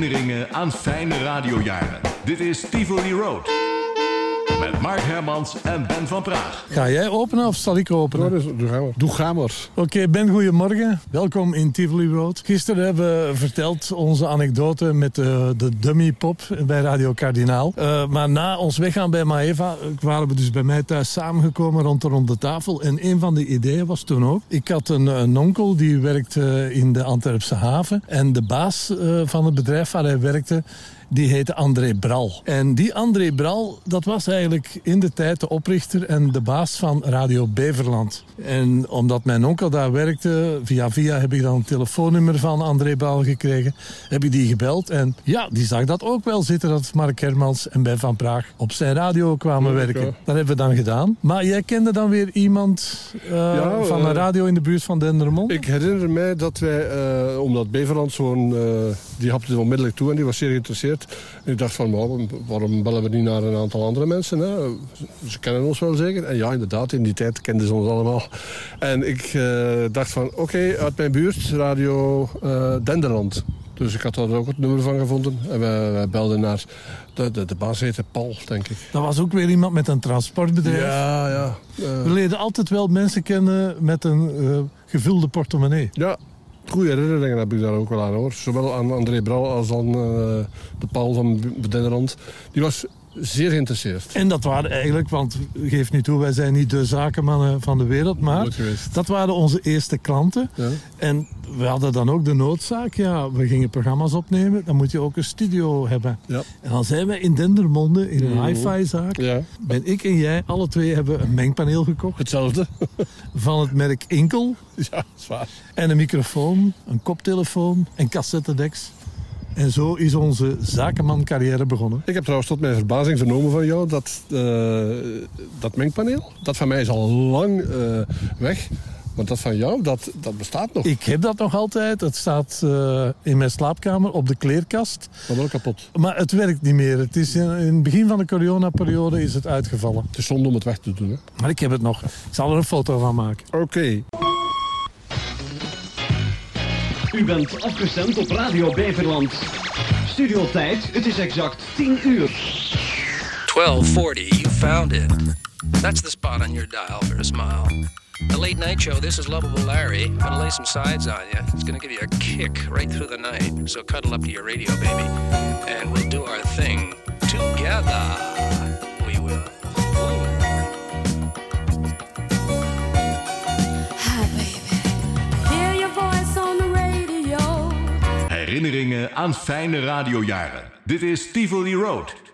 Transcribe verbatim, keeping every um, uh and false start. herinneringen aan fijne radiojaren. Dit is Tivoli Road. Met Mark Hermans en Ben van Praag. Ga jij openen of zal ik openen? Ja, dus, doe gaan we. Doe gaan we. Oké, okay, Ben, goedemorgen. Welkom in Tivoli Road. Gisteren hebben we verteld onze anekdote met uh, de dummypop bij Radio Kardinaal. Uh, maar na ons weggaan bij Maeva waren we dus bij mij thuis samengekomen rond de ronde tafel. En een van de ideeën was toen ook... Ik had een, een onkel die werkte in de Antwerpse haven. En de baas uh, van het bedrijf waar hij werkte... Die heette André Bral. En die André Bral, dat was eigenlijk in de tijd de oprichter en de baas van Radio Beverland. En omdat mijn onkel daar werkte, via via heb ik dan het telefoonnummer van André Bral gekregen. Heb ik die gebeld en ja, die zag dat ook wel zitten dat Mark Hermans en Ben van Praag op zijn radio kwamen ja, werken. Ja. Dat hebben we dan gedaan. Maar jij kende dan weer iemand uh, ja, van uh, een radio in de buurt van Dendermonde? Ik herinner mij dat wij, uh, omdat Beverland zo'n, uh, die hapte onmiddellijk toe en die was zeer geïnteresseerd. En ik dacht van, waarom, waarom bellen we niet naar een aantal andere mensen? Hè? Ze kennen ons wel zeker. En ja, inderdaad, in die tijd kenden ze ons allemaal. En ik uh, dacht van, oké, okay, uit mijn buurt, Radio uh, Denderland. Dus ik had daar ook het nummer van gevonden. En wij, wij belden naar... De, de, de baas heette Paul, denk ik. Dat was ook weer iemand met een transportbedrijf. Ja, ja. Uh... We leden altijd wel mensen kennen met een uh, gevulde portemonnee. Ja. Goede herinneringen heb ik daar ook wel aan, hoor. Zowel aan André Bral als aan uh, de Paul van Denderland. Die was zeer geïnteresseerd. En dat waren eigenlijk, want geef niet toe, wij zijn niet de zakenmannen van de wereld, maar dat waren onze eerste klanten. Ja. En we hadden dan ook de noodzaak, ja, we gingen programma's opnemen, dan moet je ook een studio hebben. Ja. En dan zijn wij in Dendermonde, in een hi-fi-zaak, ja. Ben ik en jij, alle twee hebben een mengpaneel gekocht. Hetzelfde. Van het merk Inkel. Ja, zwaar. En een microfoon, een koptelefoon en cassettedeks. En zo is onze zakenmancarrière begonnen. Ik heb trouwens tot mijn verbazing vernomen van jou dat uh, dat mengpaneel, dat van mij is al lang uh, weg. Maar dat van jou, dat, dat bestaat nog. Ik heb dat nog altijd. Het staat uh, in mijn slaapkamer op de kleerkast. Maar wel kapot. Maar het werkt niet meer. Het is in, in het begin van de coronaperiode is het uitgevallen. Het is zonde om het weg te doen. Hè? Maar ik heb het nog. Ik zal er een foto van maken. Oké. Okay. U bent afgestemd op Radio Beverland. Studiotijd, het is exact tien uur. twelve forty, you found it. That's the spot on your dial for a smile. The late night show, this is Lovable Larry. I'm gonna lay some sides on you. It's gonna give you a kick right through the night. So cuddle up to your radio, baby. And we'll do our thing together. Herinneringen aan fijne radiojaren. Dit is Tivoli Road.